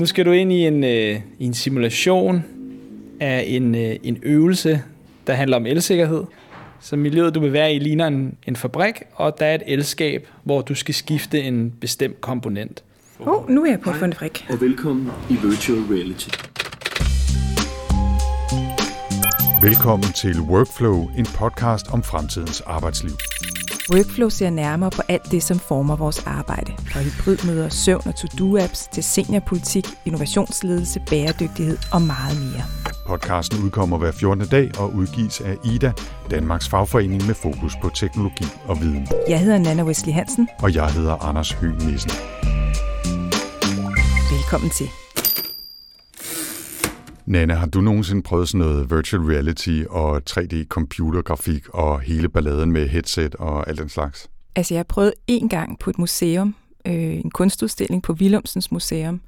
Nu skal du ind i en simulation af en øvelse, der handler om elsikkerhed. Så miljøet, du vil være i, ligner en fabrik, og der er et elskab, hvor du skal skifte en bestemt komponent. Nu er jeg på en fabrik. Og velkommen i Virtual Reality. Velkommen til Workflow, en podcast om fremtidens arbejdsliv. Workflow ser nærmere på alt det, som former vores arbejde. Fra hybridmøder, søvn og to-do-apps til seniorpolitik, innovationsledelse, bæredygtighed og meget mere. Podcasten udkommer hver 14. dag og udgives af Ida, Danmarks fagforening med fokus på teknologi og viden. Jeg hedder Nana Wesley Hansen. Og jeg hedder Anders Høgh Nissen. Velkommen til. Nana, har du nogensinde prøvet sådan noget virtual reality og 3D-computergrafik og hele balladen med headset og alt den slags? Altså, jeg prøvede en gang på et museum, en kunstudstilling på Villumsens Museum.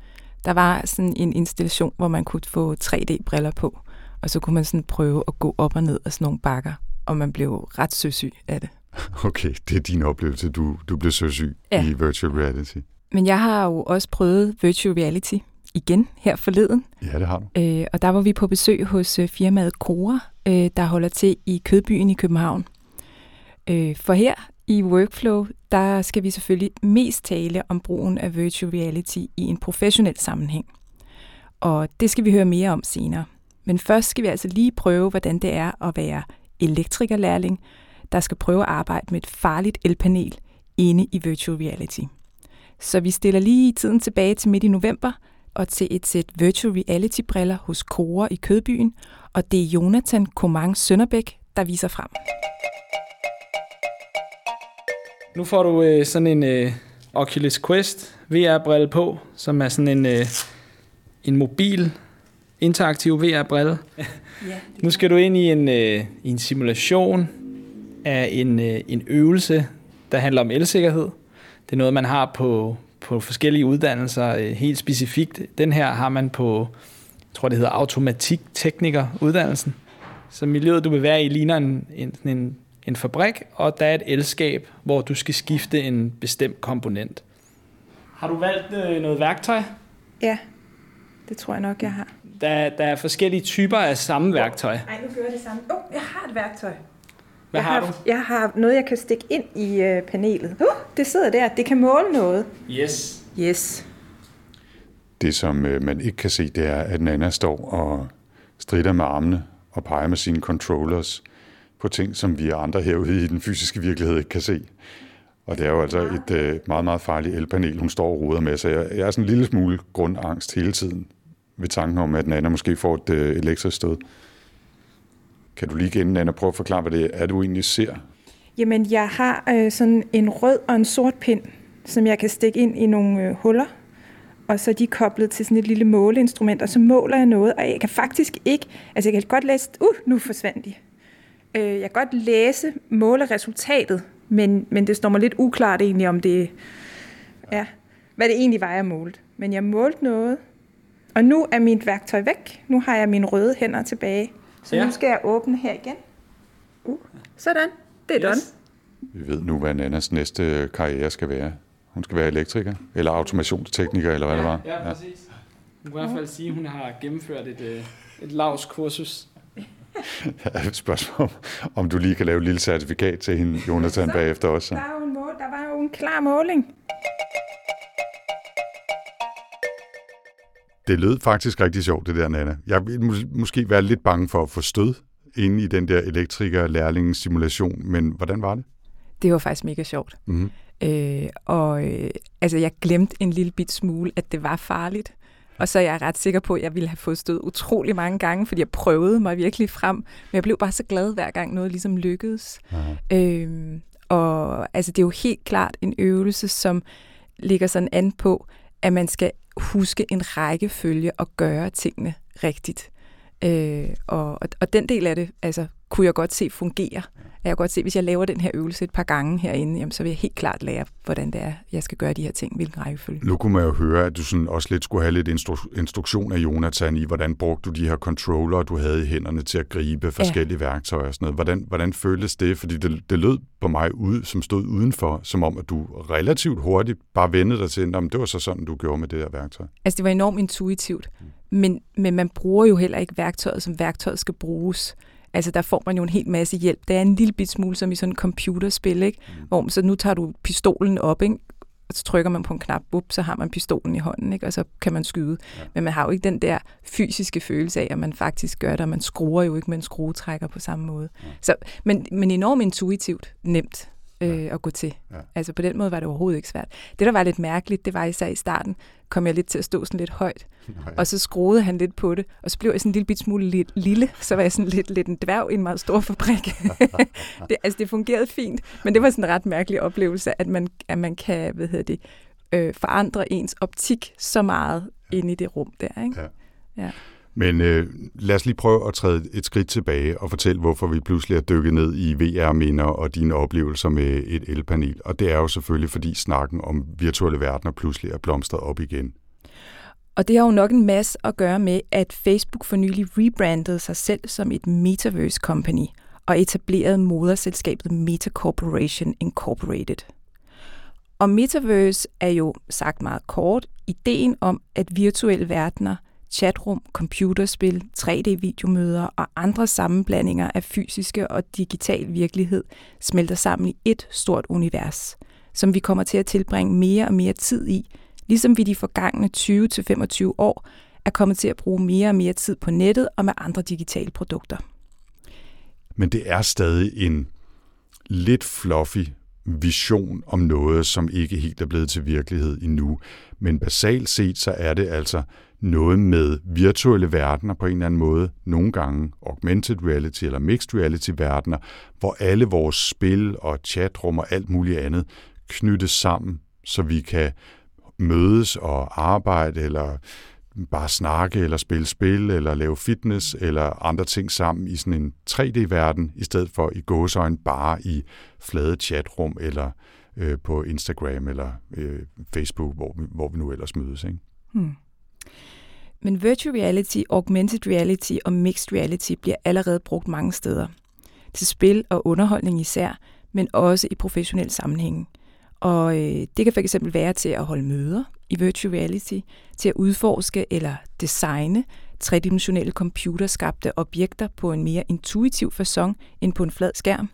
Der var sådan en installation, hvor man kunne få 3D-briller på, og så kunne man sådan prøve at gå op og ned af sådan nogle bakker, og man blev ret søsyg af det. Okay, det er din oplevelse, du blev søsyg i virtual reality. Men jeg har jo også prøvet virtual reality igen her forleden. Ja, det har du. Og der var vi på besøg hos firmaet Khora, der holder til i Kødbyen i København. For her i Workflow, der skal vi selvfølgelig mest tale om brugen af virtual reality i en professionel sammenhæng. Og det skal vi høre mere om senere. Men først skal vi altså lige prøve, hvordan det er at være elektrikerlærling, der skal prøve at arbejde med et farligt elpanel inde i virtual reality. Så vi stiller lige tiden tilbage til midt i november, og til et sæt virtual reality-briller hos Khora i Kødbyen, og det er Jonathan Komang Sønderbæk, der viser frem. Nu får du sådan en Oculus Quest VR-brille på, som er sådan en mobil, interaktiv VR-brille. Ja, nu skal du ind i en simulation af en øvelse, der handler om elsikkerhed. Det er noget, man har på forskellige uddannelser helt specifikt. Den her har man på, jeg tror det hedder automatikteknikeruddannelsen. Så miljøet, du vil være i, ligner en fabrik, og der er et elskab, hvor du skal skifte en bestemt komponent. Har du valgt noget værktøj? Ja, det tror jeg nok, jeg har. Der er forskellige typer af samme værktøj. Nej, nu gør jeg det samme. Jeg har et værktøj. Hvad har du? Jeg har noget, jeg kan stikke ind i panelet. Det sidder der. Det kan måle noget. Yes. Det, som man ikke kan se, det er, at Nana står og stritter med armene og peger med sine controllers på ting, som vi andre herude i den fysiske virkelighed ikke kan se. Og det er jo altså et meget, meget farligt elpanel, hun står og roder med. Så jeg er sådan en lille smule grundangst hele tiden ved tanken om, at Nana måske får et elektrisk stød. Kan du lige igen, Anna, prøve at forklare, hvad det er, du egentlig ser? Jamen, jeg har sådan en rød og en sort pind, som jeg kan stikke ind i nogle huller, og så er de koblet til sådan et lille måleinstrument, og så måler jeg noget, og jeg kan faktisk ikke, altså jeg kan godt læse, nu forsvandt de. Jeg kan godt læse, måle resultatet, men det står mig lidt uklart egentlig, om det er, hvad det egentlig var, jeg målte. Men jeg målte noget, og nu er mit værktøj væk. Nu har jeg mine røde hænder tilbage. Så nu skal jeg åbne her igen. Sådan. Det er done. Vi ved nu, hvad Nannas næste karriere skal være. Hun skal være elektriker, eller automationstekniker, eller hvad det var. Ja, præcis. Hun kan i hvert fald sige, at hun har gennemført et lavs kursus. Spørgsmål om du lige kan lave et lille certifikat til hende, Jonathan, så, bagefter også. Der var jo en klar måling. Det lød faktisk rigtig sjovt, det der, Nana. Jeg ville måske være lidt bange for at få stød inde i den der elektriker-lærlingesimulation, men hvordan var det? Det var faktisk mega sjovt. Mm-hmm. Altså, jeg glemte en lille bit smule, at det var farligt. Og så er jeg ret sikker på, at jeg ville have fået stød utrolig mange gange, fordi jeg prøvede mig virkelig frem. Men jeg blev bare så glad hver gang noget ligesom lykkedes. Og altså, det er jo helt klart en øvelse, som ligger sådan an på, at man skal huske en rækkefølge og gøre tingene rigtigt. Og den del af det altså, kunne jeg godt se fungere. Og jeg kan godt se, at hvis jeg laver den her øvelse et par gange herinde, jamen, så vil jeg helt klart lære, hvordan det er, jeg skal gøre de her ting, hvilken rækkefølge. Nu kunne man jo høre, at du sådan også lidt skulle have lidt instruktion af Jonathan i, hvordan brugte du de her controller, du havde i hænderne til at gribe forskellige værktøjer og sådan noget. Hvordan føltes det? Fordi det lød på mig, som stod udenfor, som om, at du relativt hurtigt bare vendte dig til, at det var så sådan, du gjorde med det der værktøj. Altså, det var enormt intuitivt, men man bruger jo heller ikke værktøjet, som værktøjet skal bruges. Altså, der får man jo en hel masse hjælp. Det er en lille bit smule som i sådan en computerspil, ikke? Hvor så nu tager du pistolen op, ikke? Og så trykker man på en knap, så har man pistolen i hånden, ikke? Og så kan man skyde. Ja. Men man har jo ikke den der fysiske følelse af, at man faktisk gør det, og man skruer jo ikke med en skruetrækker på samme måde. Ja. Så, men enormt intuitivt nemt at gå til. Ja. Altså, på den måde var det overhovedet ikke svært. Det, der var lidt mærkeligt, det var især i starten, kom jeg lidt til at stå sådan lidt højt. Nej. Og så skruede han lidt på det, og så blev jeg sådan en lille smule lille, så var jeg sådan lidt en dværg i en meget stor fabrik. Det fungerede fint, men det var sådan en ret mærkelig oplevelse, at man kan, forandre ens optik så meget inde i det rum der, ikke? Ja. Men lad os lige prøve at træde et skridt tilbage og fortælle, hvorfor vi pludselig er dykket ned i VR-minder og dine oplevelser med et elpanel. Og det er jo selvfølgelig, fordi snakken om virtuelle verdener pludselig er blomstret op igen. Og det har jo nok en masse at gøre med, at Facebook for nylig rebrandede sig selv som et Metaverse Company og etablerede moderselskabet Meta Corporation Incorporated. Og Metaverse er jo, sagt meget kort, ideen om, at virtuelle verdener, chatrum, computerspil, 3D-videomøder og andre sammenblandinger af fysiske og digital virkelighed smelter sammen i et stort univers, som vi kommer til at tilbringe mere og mere tid i, ligesom vi de forgangne 20-25 år er kommet til at bruge mere og mere tid på nettet og med andre digitale produkter. Men det er stadig en lidt fluffy vision om noget, som ikke helt er blevet til virkelighed endnu. Men basalt set, så er det altså noget med virtuelle verdener på en eller anden måde, nogle gange augmented reality eller mixed reality-verdener, hvor alle vores spil og chatrum og alt muligt andet knyttes sammen, så vi kan mødes og arbejde, eller bare snakke, eller spille spil, eller lave fitness, eller andre ting sammen i sådan en 3D-verden, i stedet for i gåseøjne bare i flade chatrum, eller på Instagram, eller Facebook, hvor vi nu ellers mødes, ikke? Men virtual reality, augmented reality og mixed reality bliver allerede brugt mange steder. Til spil og underholdning især, men også i professionel sammenhæng. Og det kan fx være til at holde møder i virtual reality, til at udforske eller designe tredimensionelle computerskabte objekter på en mere intuitiv facon end på en flad skærm,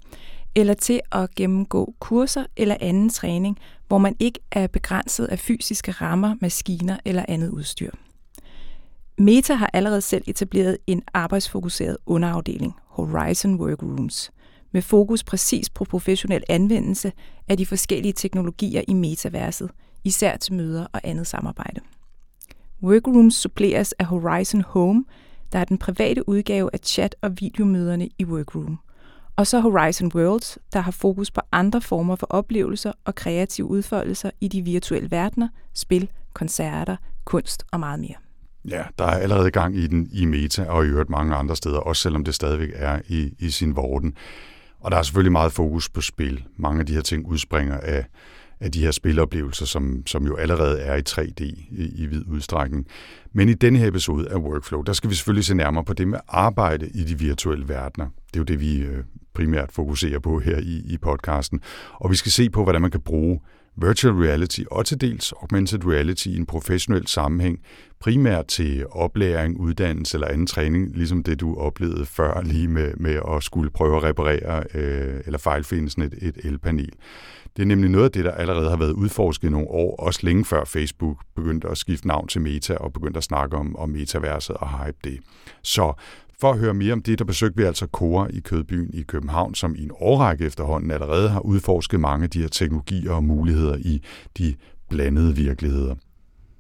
eller til at gennemgå kurser eller anden træning, hvor man ikke er begrænset af fysiske rammer, maskiner eller andet udstyr. Meta har allerede selv etableret en arbejdsfokuseret underafdeling, Horizon Workrooms, med fokus præcis på professionel anvendelse af de forskellige teknologier i metaverset, især til møder og andet samarbejde. Workrooms suppleres af Horizon Home, der er den private udgave af chat- og videomøderne i Workroom. Og så Horizon Worlds, der har fokus på andre former for oplevelser og kreative udfoldelser i de virtuelle verdener, spil, koncerter, kunst og meget mere. Ja, der er allerede gang i den i Meta og i øvrigt mange andre steder, også selvom det stadigvæk er i sin vorden. Og der er selvfølgelig meget fokus på spil. Mange af de her ting udspringer af de her spiloplevelser, som jo allerede er i 3D i vid udstrækning. Men i denne her episode af Workflow, der skal vi selvfølgelig se nærmere på det med arbejde i de virtuelle verdener. Det er jo det, vi primært fokuserer på her i podcasten. Og vi skal se på, hvordan man kan bruge virtual reality og til dels augmented reality i en professionel sammenhæng, primært til oplæring, uddannelse eller anden træning, ligesom det du oplevede før lige med at skulle prøve at reparere eller fejlfinde sådan et elpanel. Det er nemlig noget af det, der allerede har været udforsket i nogle år, også længe før Facebook begyndte at skifte navn til Meta og begyndte at snakke om metaverset og hype det. Så for at høre mere om det, der besøgte vi altså Khora i Kødbyen i København, som i en årrække efterhånden allerede har udforsket mange af de her teknologier og muligheder i de blandede virkeligheder.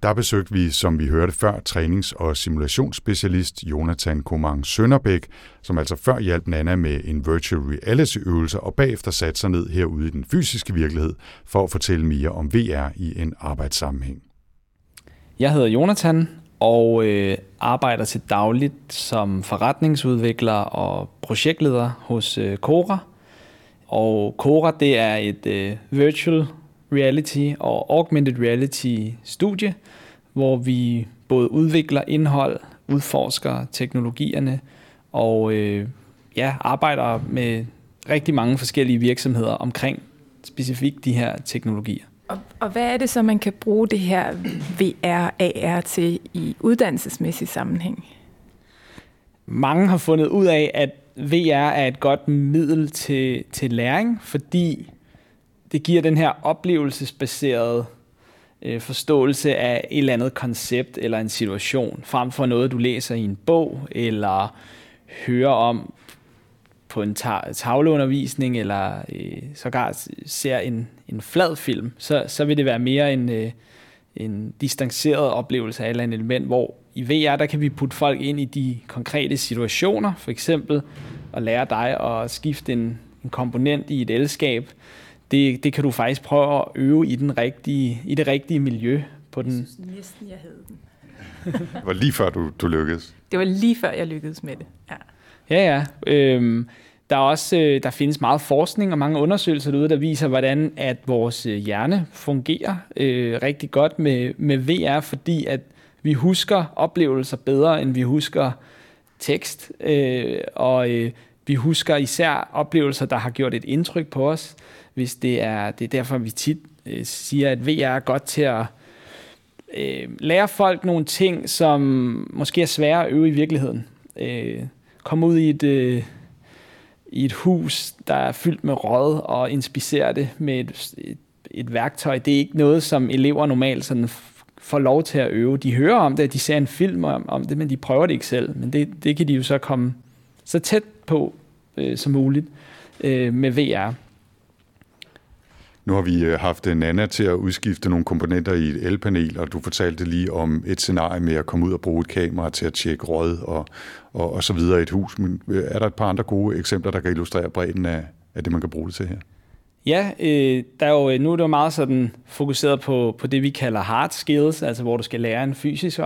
Der besøgte vi, som vi hørte før, trænings- og simulationsspecialist Jonathan Komang Sønderbæk, som altså før hjalp Nana med en virtual reality-øvelse og bagefter satte sig ned herude i den fysiske virkelighed for at fortælle mere om VR i en arbejdssammenhæng. Jeg hedder Jonathan og arbejder til dagligt som forretningsudvikler og projektleder hos Khora. Og Khora, det er et virtual reality og augmented reality studie, hvor vi både udvikler indhold, udforsker teknologierne og arbejder med rigtig mange forskellige virksomheder omkring specifikt de her teknologier. Og hvad er det så, man kan bruge det her VR-AR til i uddannelsesmæssig sammenhæng? Mange har fundet ud af, at VR er et godt middel til læring, fordi det giver den her oplevelsesbaserede forståelse af et eller andet koncept eller en situation, frem for noget, du læser i en bog eller hører om på en tavleundervisning eller sågar ser en flad film, så vil det være mere en distanceret oplevelse af et eller andet element, hvor i VR, der kan vi putte folk ind i de konkrete situationer, for eksempel at lære dig at skifte en komponent i et elskab. Det kan du faktisk prøve at øve i det rigtige miljø. Jeg synes næsten, jeg havde den. Det var lige før du lykkedes. Det var lige før jeg lykkedes med det, ja. Ja. Der findes meget forskning og mange undersøgelser derude, der viser, hvordan at vores hjerne fungerer rigtig godt med VR, fordi at vi husker oplevelser bedre, end vi husker tekst, og vi husker især oplevelser, der har gjort et indtryk på os. Hvis det er derfor, vi tit siger, at VR er godt til at lære folk nogle ting, som måske er svære at øve i virkeligheden. Kom ud i et hus, der er fyldt med rod, og inspicere det med et værktøj. Det er ikke noget, som elever normalt sådan får lov til at øve. De hører om det, de ser en film om det, men de prøver det ikke selv. Men det kan de jo så komme så tæt på som muligt med VR. Nu har vi haft Nana til at udskifte nogle komponenter i et elpanel, og du fortalte lige om et scenarie med at komme ud og bruge et kamera til at tjekke rød og så videre i et hus. Men er der et par andre gode eksempler, der kan illustrere bredden af det, man kan bruge det til her? Ja, nu er det jo meget sådan fokuseret på det, vi kalder hard skills, altså hvor du skal lære en fysisk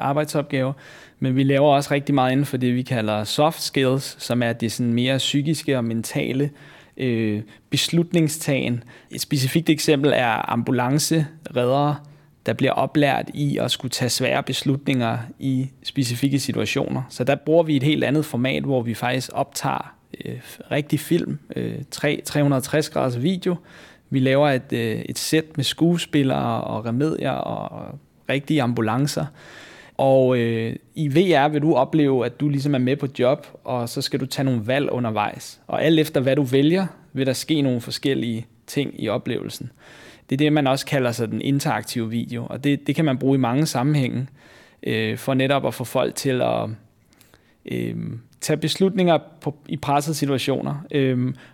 arbejdsopgave. Men vi laver også rigtig meget inden for det, vi kalder soft skills, som er det sådan mere psykiske og mentale beslutningstagen. Et specifikt eksempel er ambulancereddere, der bliver oplært i at skulle tage svære beslutninger i specifikke situationer. Så der bruger vi et helt andet format, hvor vi faktisk optager rigtig film, 360-graders video. Vi laver et sæt med skuespillere og remedier og rigtige ambulancer. Og i VR vil du opleve, at du ligesom er med på job, og så skal du tage nogle valg undervejs. Og alt efter hvad du vælger, vil der ske nogle forskellige ting i oplevelsen. Det er det, man også kalder så den interaktive video, og det kan man bruge i mange sammenhænge, for netop at få folk til at tage beslutninger i pressede situationer.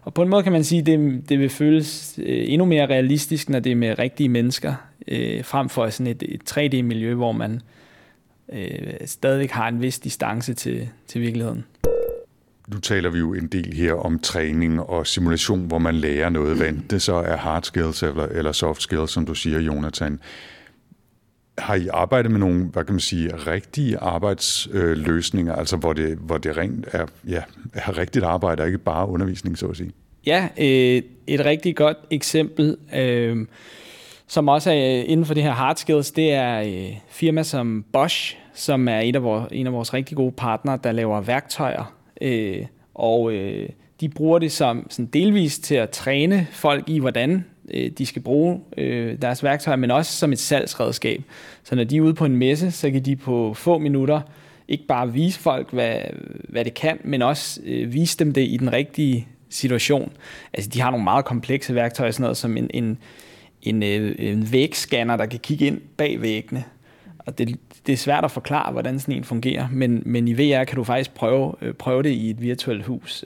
Og på en måde kan man sige, at det vil føles endnu mere realistisk, når det er med rigtige mennesker, frem for sådan et 3D-miljø, hvor man stadigvæk har en vis distance til virkeligheden. Nu taler vi jo en del her om træning og simulation, hvor man lærer noget, hvad det så er hard skills eller soft skills, som du siger, Jonathan. Har I arbejdet med nogle, hvad kan man sige, rigtige arbejdsløsninger, altså hvor det rent er rigtigt arbejde og ikke bare undervisning, så at sige? Ja, et rigtig godt eksempel, som også er inden for det her hard skills, det er firma som Bosch, som er en af vores rigtig gode partnere, der laver værktøjer. Og de bruger det som sådan delvist til at træne folk i, hvordan de skal bruge deres værktøjer, men også som et salgsredskab. Så når de er ude på en messe, så kan de på få minutter ikke bare vise folk, hvad det kan, men også vise dem det i den rigtige situation. Altså de har nogle meget komplekse værktøjer, sådan noget som en vægscanner, der kan kigge ind bag væggene. Og det er svært at forklare, hvordan sådan en fungerer, men i VR kan du faktisk prøve det i et virtuelt hus.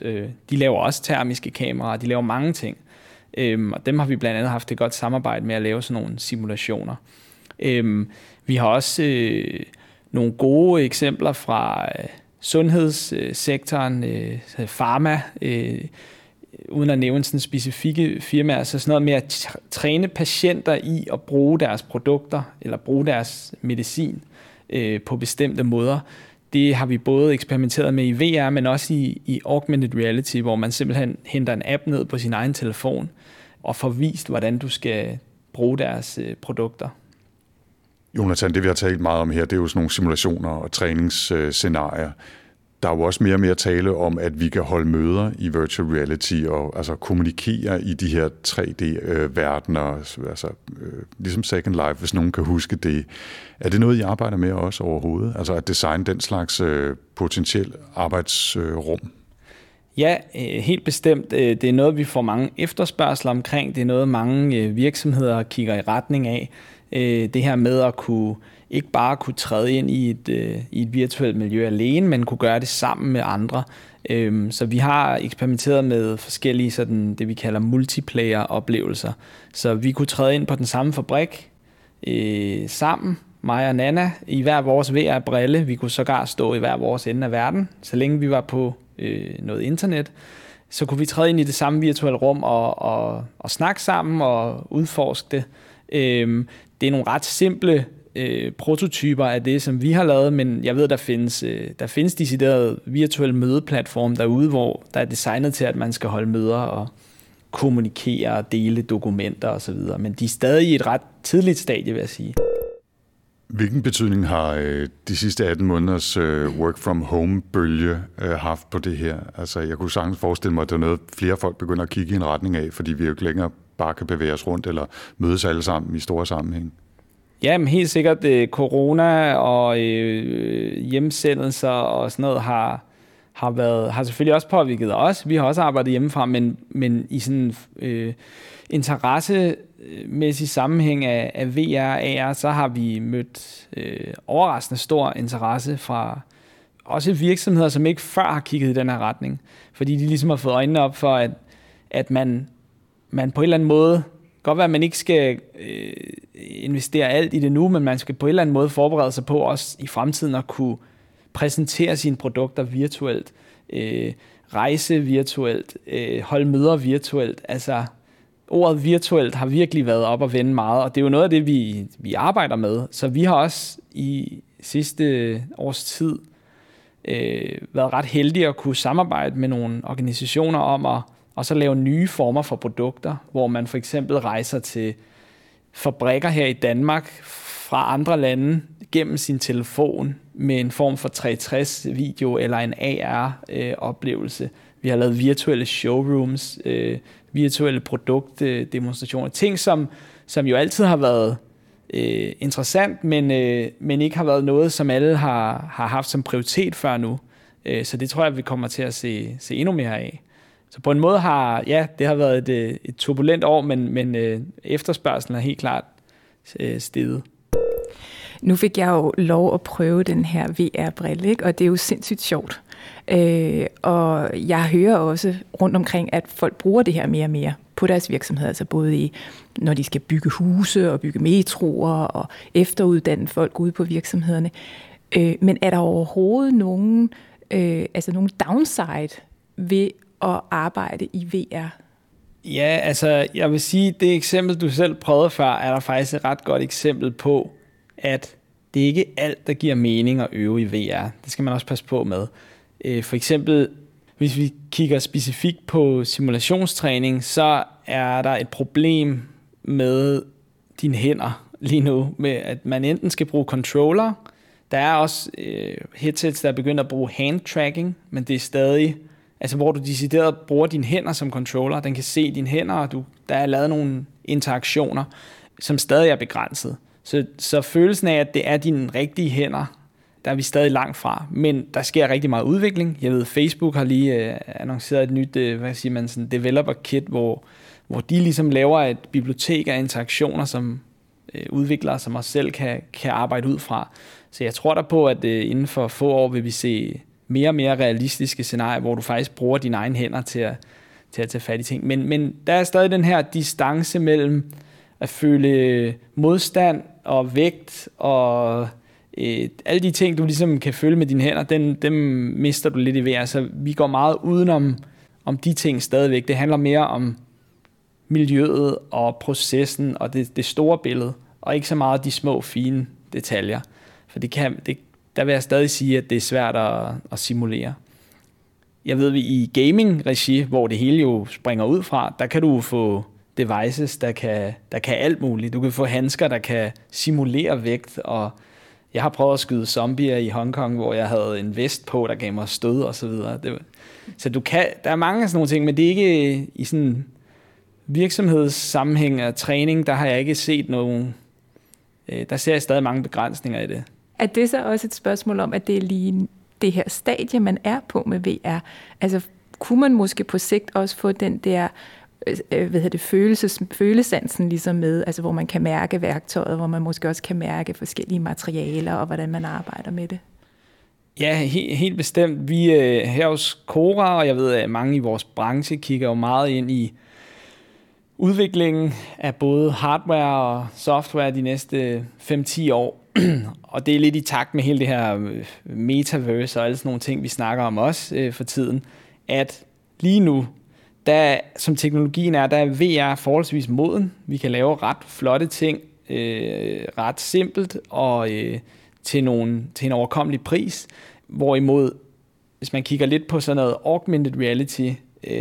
De laver også termiske kameraer, de laver mange ting. Og dem har vi blandt andet haft et godt samarbejde med at lave sådan nogle simulationer. Vi har også nogle gode eksempler fra sundhedssektoren, pharma, uden at nævne sådan specifikke firmaer, så sådan noget med at træne patienter i at bruge deres produkter eller bruge deres medicin på bestemte måder. Det har vi både eksperimenteret med i VR, men også i augmented reality, hvor man simpelthen henter en app ned på sin egen telefon og får vist, hvordan du skal bruge deres produkter. Jonathan, det vi har talt meget om her, det er jo sådan nogle simulationer og træningsscenarier. Der er jo også mere og mere tale om, at vi kan holde møder i virtual reality og altså kommunikere i de her 3D-verdener, ligesom Second Life, hvis nogen kan huske det. Er det noget, I arbejder med også overhovedet? Altså at designe den slags potentiel arbejdsrum? Ja, helt bestemt. Det er noget, vi får mange efterspørgsler omkring. Det er noget, mange virksomheder kigger i retning af. Det her med at kunne ikke bare kunne træde ind i et virtuelt miljø alene, men kunne gøre det sammen med andre. Så vi har eksperimenteret med forskellige sådan, det vi kalder multiplayer-oplevelser. Så vi kunne træde ind på den samme fabrik sammen, mig og Nana, i hver vores VR-brille. Vi kunne sågar stå i hver vores ende af verden, så længe vi var på noget internet. Så kunne vi træde ind i det samme virtuelle rum og snakke sammen og udforske det. Det er nogle ret simple prototyper af det, som vi har lavet, men jeg ved, der findes deciderede virtuelle mødeplatforme derude, hvor der er designet til, at man skal holde møder og kommunikere og dele dokumenter osv., men de er stadig i et ret tidligt stadie, vil jeg sige. Hvilken betydning har de sidste 18 måneders work from home-bølge haft på det her? Altså, jeg kunne sagtens forestille mig, at det er noget, flere folk begynder at kigge i en retning af, fordi vi jo ikke længere bare kan bevæge os rundt eller mødes alle sammen i store sammenhæng. Ja, men helt sikkert corona og hjemsendelser og sådan noget har selvfølgelig også påvirket os. Vi har også arbejdet hjemmefra, men i sådan interessemæssig sammenhæng af VR AR, så har vi mødt overraskende stor interesse fra også virksomheder, som ikke før har kigget i den her retning. Fordi de ligesom har fået øjnene op for, at man på en eller anden måde, godt være, at man ikke skal investere alt i det nu, men man skal på en eller anden måde forberede sig på også i fremtiden at kunne præsentere sine produkter virtuelt, rejse virtuelt, holde møder virtuelt. Altså, ordet virtuelt har virkelig været op at vende meget, og det er jo noget af det, vi arbejder med. Så vi har også i sidste års tid været ret heldige at kunne samarbejde med nogle organisationer om at og så lave nye former for produkter, hvor man for eksempel rejser til fabrikker her i Danmark fra andre lande gennem sin telefon med en form for 360-video eller en AR-oplevelse. Vi har lavet virtuelle showrooms, virtuelle produktdemonstrationer. Ting, som jo altid har været interessant, men ikke har været noget, som alle har haft som prioritet før nu. Så det tror jeg, vi kommer til at se endnu mere af. Så på en måde det har været et turbulent år, men efterspørgslen er helt klart steget. Nu fik jeg jo lov at prøve den her VR-brille, ikke? Og det er jo sindssygt sjovt. Og jeg hører også rundt omkring, at folk bruger det her mere og mere på deres virksomheder, altså både når de skal bygge huse og bygge metroer og efteruddanne folk ude på virksomhederne. Men er der overhovedet nogen downside ved og arbejde i VR? Ja, altså jeg vil sige, det eksempel, du selv prøvede før, er der faktisk et ret godt eksempel på, at det ikke er alt, der giver mening at øve i VR. Det skal man også passe på med. For eksempel, hvis vi kigger specifikt på simulationstræning, så er der et problem med dine hænder lige nu, med at man enten skal bruge controller. Der er også headsets, der er begyndt at bruge hand tracking, men det er stadig altså hvor du decideret bruger dine hænder som controller. Den kan se dine hænder, og der er lavet nogle interaktioner, som stadig er begrænset. Så følelsen af, at det er dine rigtige hænder, der er vi stadig langt fra. Men der sker rigtig meget udvikling. Jeg ved, Facebook har lige annonceret et nyt developer kit, hvor de ligesom laver et bibliotek af interaktioner, som udviklere som os selv kan arbejde ud fra. Så jeg tror der på, at inden for få år vil vi se mere og mere realistiske scenarier, hvor du faktisk bruger dine egne hænder til at tage fat i ting. Men der er stadig den her distance mellem at føle modstand og vægt og alle de ting, du ligesom kan føle med dine hænder, dem mister du lidt i VR. Så vi går meget udenom de ting stadigvæk. Det handler mere om miljøet og processen og det store billede, og ikke så meget de små, fine detaljer. For det kan der vil jeg stadig sige, at det er svært at simulere. Jeg ved, i gaming-regi, hvor det hele jo springer ud fra, der kan du få devices, der kan alt muligt. Du kan få handsker, der kan simulere vægt, og jeg har prøvet at skyde zombier i Hongkong, hvor jeg havde en vest på, der gav mig stød og så videre. Så du kan, der er mange af sådan nogle ting, men det er ikke i sådan virksomhedssammenhæng og træning, der har jeg ikke set nogen. Der ser jeg stadig mange begrænsninger i det. Er det så også et spørgsmål om, at det er lige det her stadie, man er på med VR? Altså, kunne man måske på sigt også få den der følesansen ligesom med, altså hvor man kan mærke værktøjet, hvor man måske også kan mærke forskellige materialer og hvordan man arbejder med det? Ja, helt bestemt. Vi her hos Khora, og jeg ved, at mange i vores branche kigger jo meget ind i udviklingen af både hardware og software de næste 5-10 år. Og det er lidt i takt med hele det her metaverse og alle sådan nogle ting, vi snakker om også for tiden, at lige nu, der, som teknologien er, der er VR forholdsvis moden. Vi kan lave ret flotte ting, ret simpelt og til en overkommelig pris. Hvorimod, hvis man kigger lidt på sådan noget augmented reality,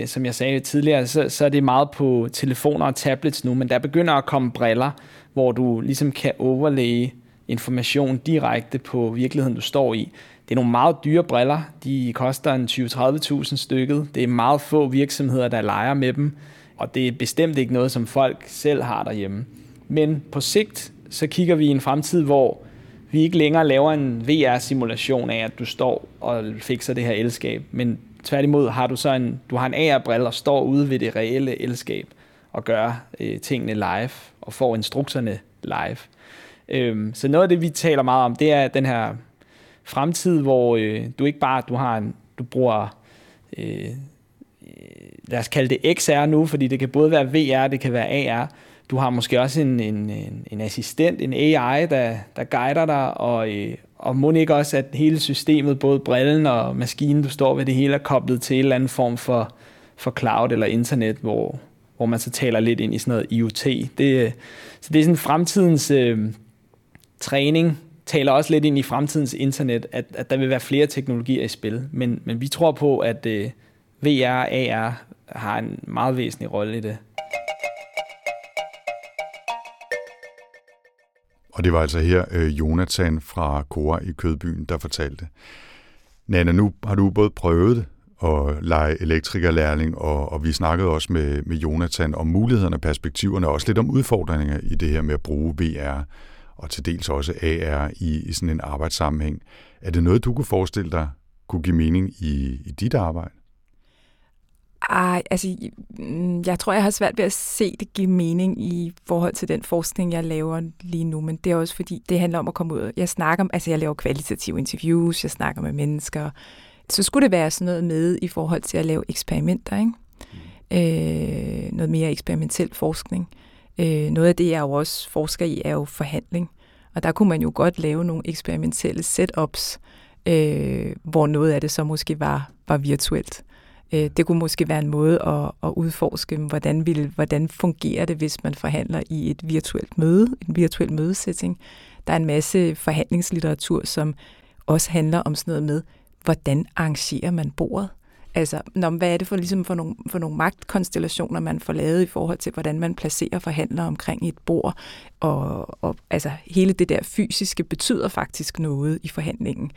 som jeg sagde tidligere, så er det meget på telefoner og tablets nu, men der begynder at komme briller, hvor du ligesom kan overlægge information direkte på virkeligheden, du står i. Det er nogle meget dyre briller. De koster en 20-30.000 stykket. Det er meget få virksomheder, der leger med dem, og det er bestemt ikke noget, som folk selv har derhjemme. Men på sigt, så kigger vi i en fremtid, hvor vi ikke længere laver en VR-simulation af, at du står og fikser det her elskab, men tværtimod har du så du har en AR-brille og står ude ved det reelle elskab og gør tingene live og får instrukserne live. Så noget af det, vi taler meget om, det er den her fremtid, hvor du ikke bare du bruger, lad os kalde det XR nu, fordi det kan både være VR, det kan være AR. Du har måske også en assistent, en AI, der guider dig, og må ikke også, at hele systemet, både brillen og maskinen, du står ved, det hele er koblet til en eller anden form for cloud eller internet, hvor man så taler lidt ind i sådan noget IoT. Så det er sådan fremtidens træning, taler også lidt ind i fremtidens internet, at der vil være flere teknologier i spil. Men vi tror på, at VR og AR har en meget væsentlig rolle i det. Og det var altså her Jonathan fra Khora i Kødbyen, der fortalte. Nana, nu har du både prøvet at lege elektrikerlærling, og vi snakkede også med Jonathan om mulighederne og perspektiverne, og også lidt om udfordringer i det her med at bruge VR, og til dels også AR i sådan en arbejdssammenhæng. Er det noget, du kunne forestille dig kunne give mening i dit arbejde? Ej, altså, jeg tror, jeg har svært ved at se det give mening i forhold til den forskning, jeg laver lige nu, men det er også fordi, det handler om at komme ud. Jeg laver kvalitative interviews, jeg snakker med mennesker. Så skulle det være sådan noget med i forhold til at lave eksperimenter, ikke? Noget mere eksperimentel forskning. Noget af det, jeg jo også forsker i, er jo forhandling, og der kunne man jo godt lave nogle eksperimentelle setups, hvor noget af det så måske var virtuelt. Det kunne måske være en måde at udforske, hvordan fungerer det, hvis man forhandler i et virtuelt møde, en virtuel mødesætning. Der er en masse forhandlingslitteratur, som også handler om sådan noget med, hvordan arrangerer man bordet? Altså, hvad er det for nogle magtkonstellationer, man får lavet i forhold til, hvordan man placerer forhandlere omkring et bord? Og altså, hele det der fysiske betyder faktisk noget i forhandlingen.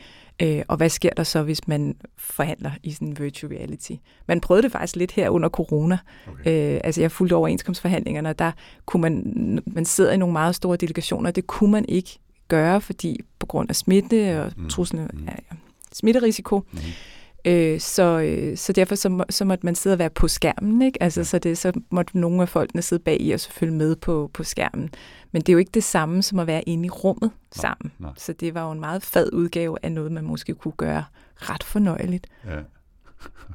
Og hvad sker der så, hvis man forhandler i sådan en virtual reality? Man prøvede det faktisk lidt her under corona. Okay. Altså, jeg fulgte overenskomstforhandlingerne, og der kunne man sidder i nogle meget store delegationer, det kunne man ikke gøre, fordi på grund af smitte og truslen, smitterisiko. Mm. Så derfor så måtte man sidde og være på skærmen, ikke? Altså, så måtte nogle af folkene sidde bag i og så følge med på skærmen. Men det er jo ikke det samme som at være inde i rummet sammen. Nej. Så det var jo en meget fed udgave af noget, man måske kunne gøre ret fornøjeligt. Ja.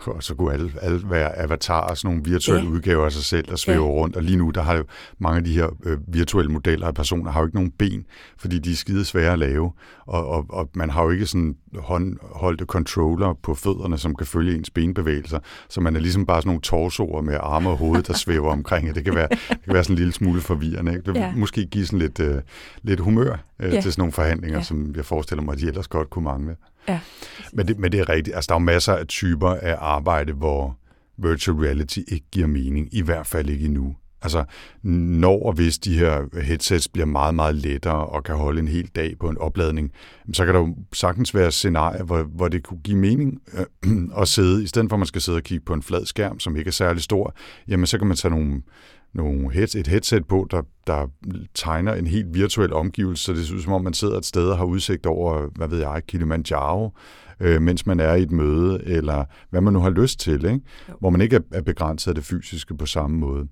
Og så kunne alle være avatar og sådan nogle virtuelle udgaver af sig selv, der svæver rundt. Og lige nu, der har jo mange af de her virtuelle modeller af personer, har jo ikke nogen ben, fordi de er skide svære at lave. Og man har jo ikke sådan håndholdte controller på fødderne, som kan følge ens benbevægelser. Så man er ligesom bare sådan nogle torsoer med arme og hoved, der svæver omkring. Det kan være sådan en lille smule forvirrende. Ikke? Det vil måske give sådan lidt humør til sådan nogle forhandlinger, som jeg forestiller mig, at de ellers godt kunne mangle. Ja. Men det er rigtigt. Altså, der er jo masser af typer af arbejde, hvor virtual reality ikke giver mening, i hvert fald ikke endnu. Altså, når og hvis de her headsets bliver meget, meget lettere og kan holde en hel dag på en opladning, så kan der jo sagtens være scenarier, hvor det kunne give mening at sidde, i stedet for at man skal sidde og kigge på en flad skærm, som ikke er særlig stor, jamen så kan man tage et headset på, der tegner en helt virtuel omgivelse, så det synes som om, man sidder et sted og har udsigt over, hvad ved jeg, Kilimanjaro, mens man er i et møde, eller hvad man nu har lyst til, ikke? Hvor man ikke er begrænset af det fysiske på samme måde.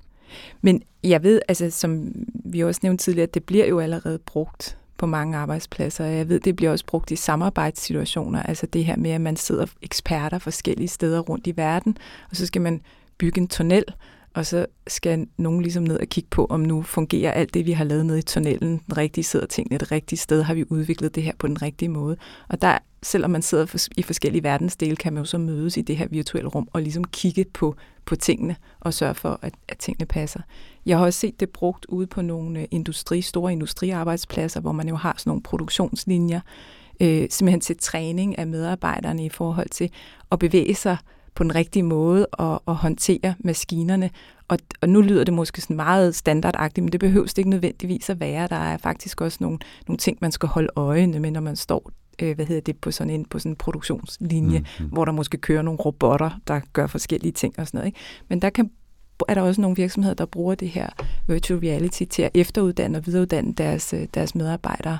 Men jeg ved, altså, som vi også nævnte tidligere, at det bliver jo allerede brugt på mange arbejdspladser. Jeg ved, det bliver også brugt i samarbejdssituationer. Altså det her med, at man sidder eksperter forskellige steder rundt i verden, og så skal man bygge en tunnel, og så skal nogen ligesom ned og kigge på, om nu fungerer alt det, vi har lavet ned i tunnelen, den rigtige sidder tingene det rigtige sted, har vi udviklet det her på den rigtige måde. Og der, selvom man sidder i forskellige verdensdele, kan man jo så mødes i det her virtuelle rum og ligesom kigge på tingene og sørge for, at tingene passer. Jeg har også set det brugt ude på nogle store industriarbejdspladser, hvor man jo har sådan nogle produktionslinjer, simpelthen til træning af medarbejderne i forhold til at bevæge sig på den rigtige måde og håndtere maskinerne. Og nu lyder det måske sådan meget standardagtigt, men det behøves det ikke nødvendigvis at være. Der er faktisk også nogle ting, man skal holde øjene med, når man står på sådan en produktionslinje, hvor der måske kører nogle robotter, der gør forskellige ting og sådan noget, ikke? Men er der også nogle virksomheder, der bruger det her virtual reality til at efteruddanne og videreuddanne deres medarbejdere,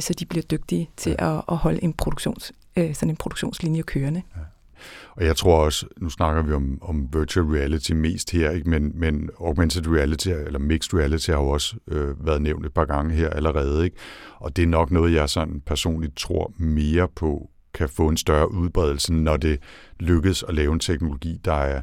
så de bliver dygtige til at holde en produktionslinje kørende. Ja. Og jeg tror også, nu snakker vi om virtual reality mest her, ikke? Men augmented reality eller mixed reality har jo også været nævnt et par gange her allerede, ikke? Og det er nok noget, jeg sådan personligt tror mere på, kan få en større udbredelse, når det lykkes at lave en teknologi, der er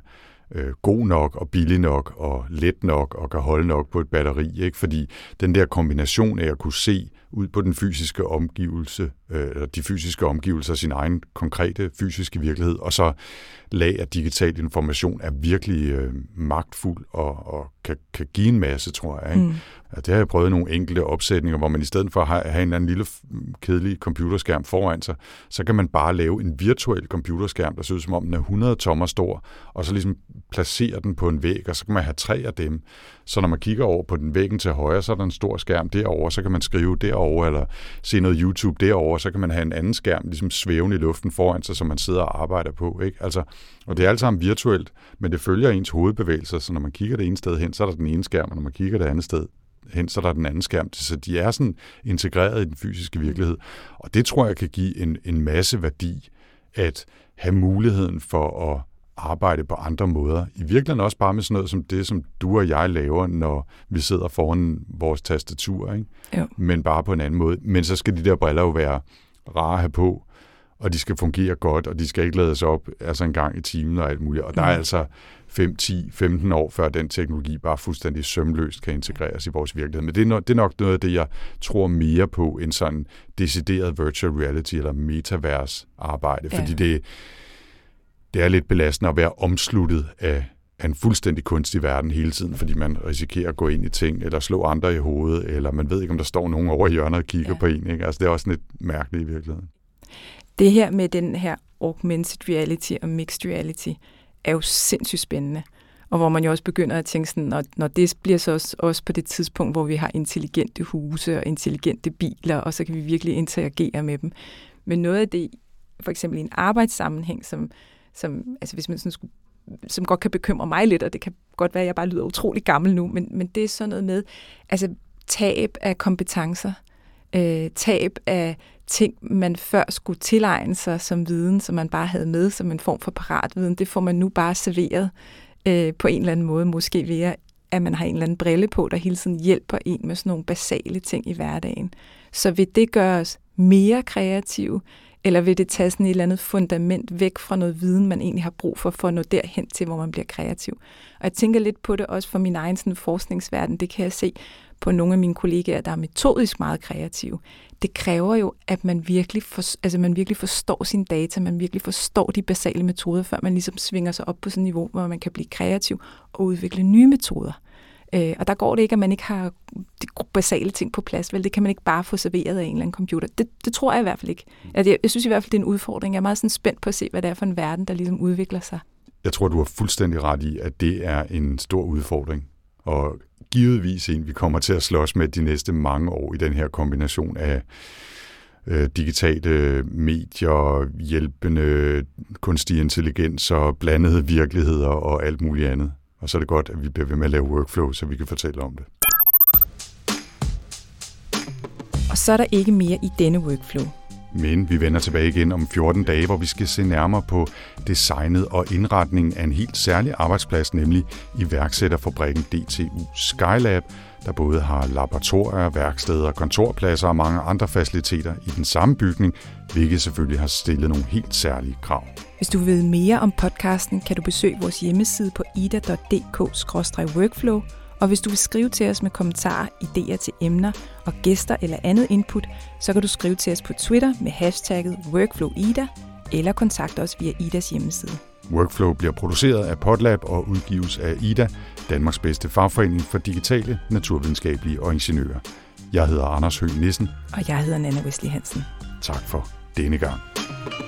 god nok og billig nok og let nok og kan holde nok på et batteri, ikke? Fordi den der kombination af at kunne se ud på den fysiske omgivelse, eller de fysiske omgivelser af sin egen konkrete fysiske virkelighed, og så lag af digital information er virkelig magtfuld og kan give en masse, tror jeg, ikke? Det har jeg prøvet nogle enkelte opsætninger, hvor man i stedet for at have en eller anden lille kedelig computerskærm foran sig, så kan man bare lave en virtuel computerskærm, der ser ud som om den er 100 tommer stor, og så ligesom placere den på en væg, og så kan man have 3 af dem. Så når man kigger over på den væggen til højre, så er der en stor skærm derovre, så kan man skrive derovre, eller se noget YouTube derovre, så kan man have en anden skærm ligesom svævende i luften foran sig, som man sidder og arbejder på, ikke? Altså, og det er alt sammen virtuelt, men det følger ens hovedbevægelser, så når man kigger det ene sted hen, så er der den ene skærm, og når man kigger det andet sted hen, så der er den anden skærm. Så de er sådan integreret i den fysiske virkelighed. Og det tror jeg kan give en masse værdi, at have muligheden for at arbejde på andre måder. I virkeligheden også bare med sådan noget som det, som du og jeg laver, når vi sidder foran vores tastatur, ikke? Jo. Men bare på en anden måde. Men så skal de der briller jo være rare at have på, og de skal fungere godt, og de skal ikke lades op altså en gang i timen og alt muligt. Og der er altså 5, 10, 15 år før den teknologi bare fuldstændig sømløst kan integreres i vores virkelighed. Men det er nok noget af det, jeg tror mere på, end sådan decideret virtual reality eller metavers arbejde, fordi det er lidt belastende at være omsluttet af en fuldstændig kunstig verden hele tiden, fordi man risikerer at gå ind i ting, eller slå andre i hovedet, eller man ved ikke, om der står nogen over i hjørnet og kigger på en, ikke? Altså, det er også lidt mærkeligt i virkeligheden. Det her med den her augmented reality og mixed reality er jo sindssygt spændende, og hvor man jo også begynder at tænke sådan, når det bliver så også på det tidspunkt, hvor vi har intelligente huse og intelligente biler, og så kan vi virkelig interagere med dem. Men noget af det, for eksempel i en arbejdssammenhæng, altså hvis man sådan skulle, som godt kan bekymre mig lidt, og det kan godt være, at jeg bare lyder utrolig gammel nu, men det er sådan noget med altså tab af kompetencer, tab af ting, man før skulle tilegne sig som viden, som man bare havde med som en form for paratviden, det får man nu bare serveret på en eller anden måde, måske ved at man har en eller anden brille på, der hele tiden hjælper en med sådan nogle basale ting i hverdagen. Så vil det gøre os mere kreative, eller vil det tage sådan et eller andet fundament væk fra noget viden, man egentlig har brug for at nå derhen til, hvor man bliver kreativ? Og jeg tænker lidt på det også for min egen sådan forskningsverden, det kan jeg se på nogle af mine kollegaer, der er metodisk meget kreative. Det kræver jo, at man virkelig, man virkelig forstår sine data, man virkelig forstår de basale metoder, før man ligesom svinger sig op på sådan et niveau, hvor man kan blive kreativ og udvikle nye metoder. Og der går det ikke, at man ikke har de basale ting på plads. Vel, det kan man ikke bare få serveret af en eller anden computer. Det tror jeg i hvert fald ikke. Jeg synes i hvert fald, det er en udfordring. Jeg er meget sådan spændt på at se, hvad det er for en verden, der ligesom udvikler sig. Jeg tror, du har fuldstændig ret i, at det er en stor udfordring. Og givetvis en, vi kommer til at slås med de næste mange år i den her kombination af digitale medier, hjælpende kunstig intelligens og blandede virkeligheder og alt muligt andet. Og så er det godt, at vi bliver ved med at lave workflow, så vi kan fortælle om det. Og så er der ikke mere i denne workflow. Men vi vender tilbage igen om 14 dage, hvor vi skal se nærmere på designet og indretningen af en helt særlig arbejdsplads, nemlig iværksætterfabrikken DTU Skylab, der både har laboratorier, værksteder, kontorpladser og mange andre faciliteter i den samme bygning, hvilket selvfølgelig har stillet nogle helt særlige krav. Hvis du vil vide mere om podcasten, kan du besøge vores hjemmeside på ida.dk/workflow, og hvis du vil skrive til os med kommentarer, idéer til emner og gæster eller andet input, så kan du skrive til os på Twitter med hashtagget WorkflowIda eller kontakte os via Idas hjemmeside. Workflow bliver produceret af Potlab og udgives af Ida, Danmarks bedste fagforening for digitale, naturvidenskabelige og ingeniører. Jeg hedder Anders Høgh Nissen. Og jeg hedder Nana Wesley Hansen. Tak for denne gang.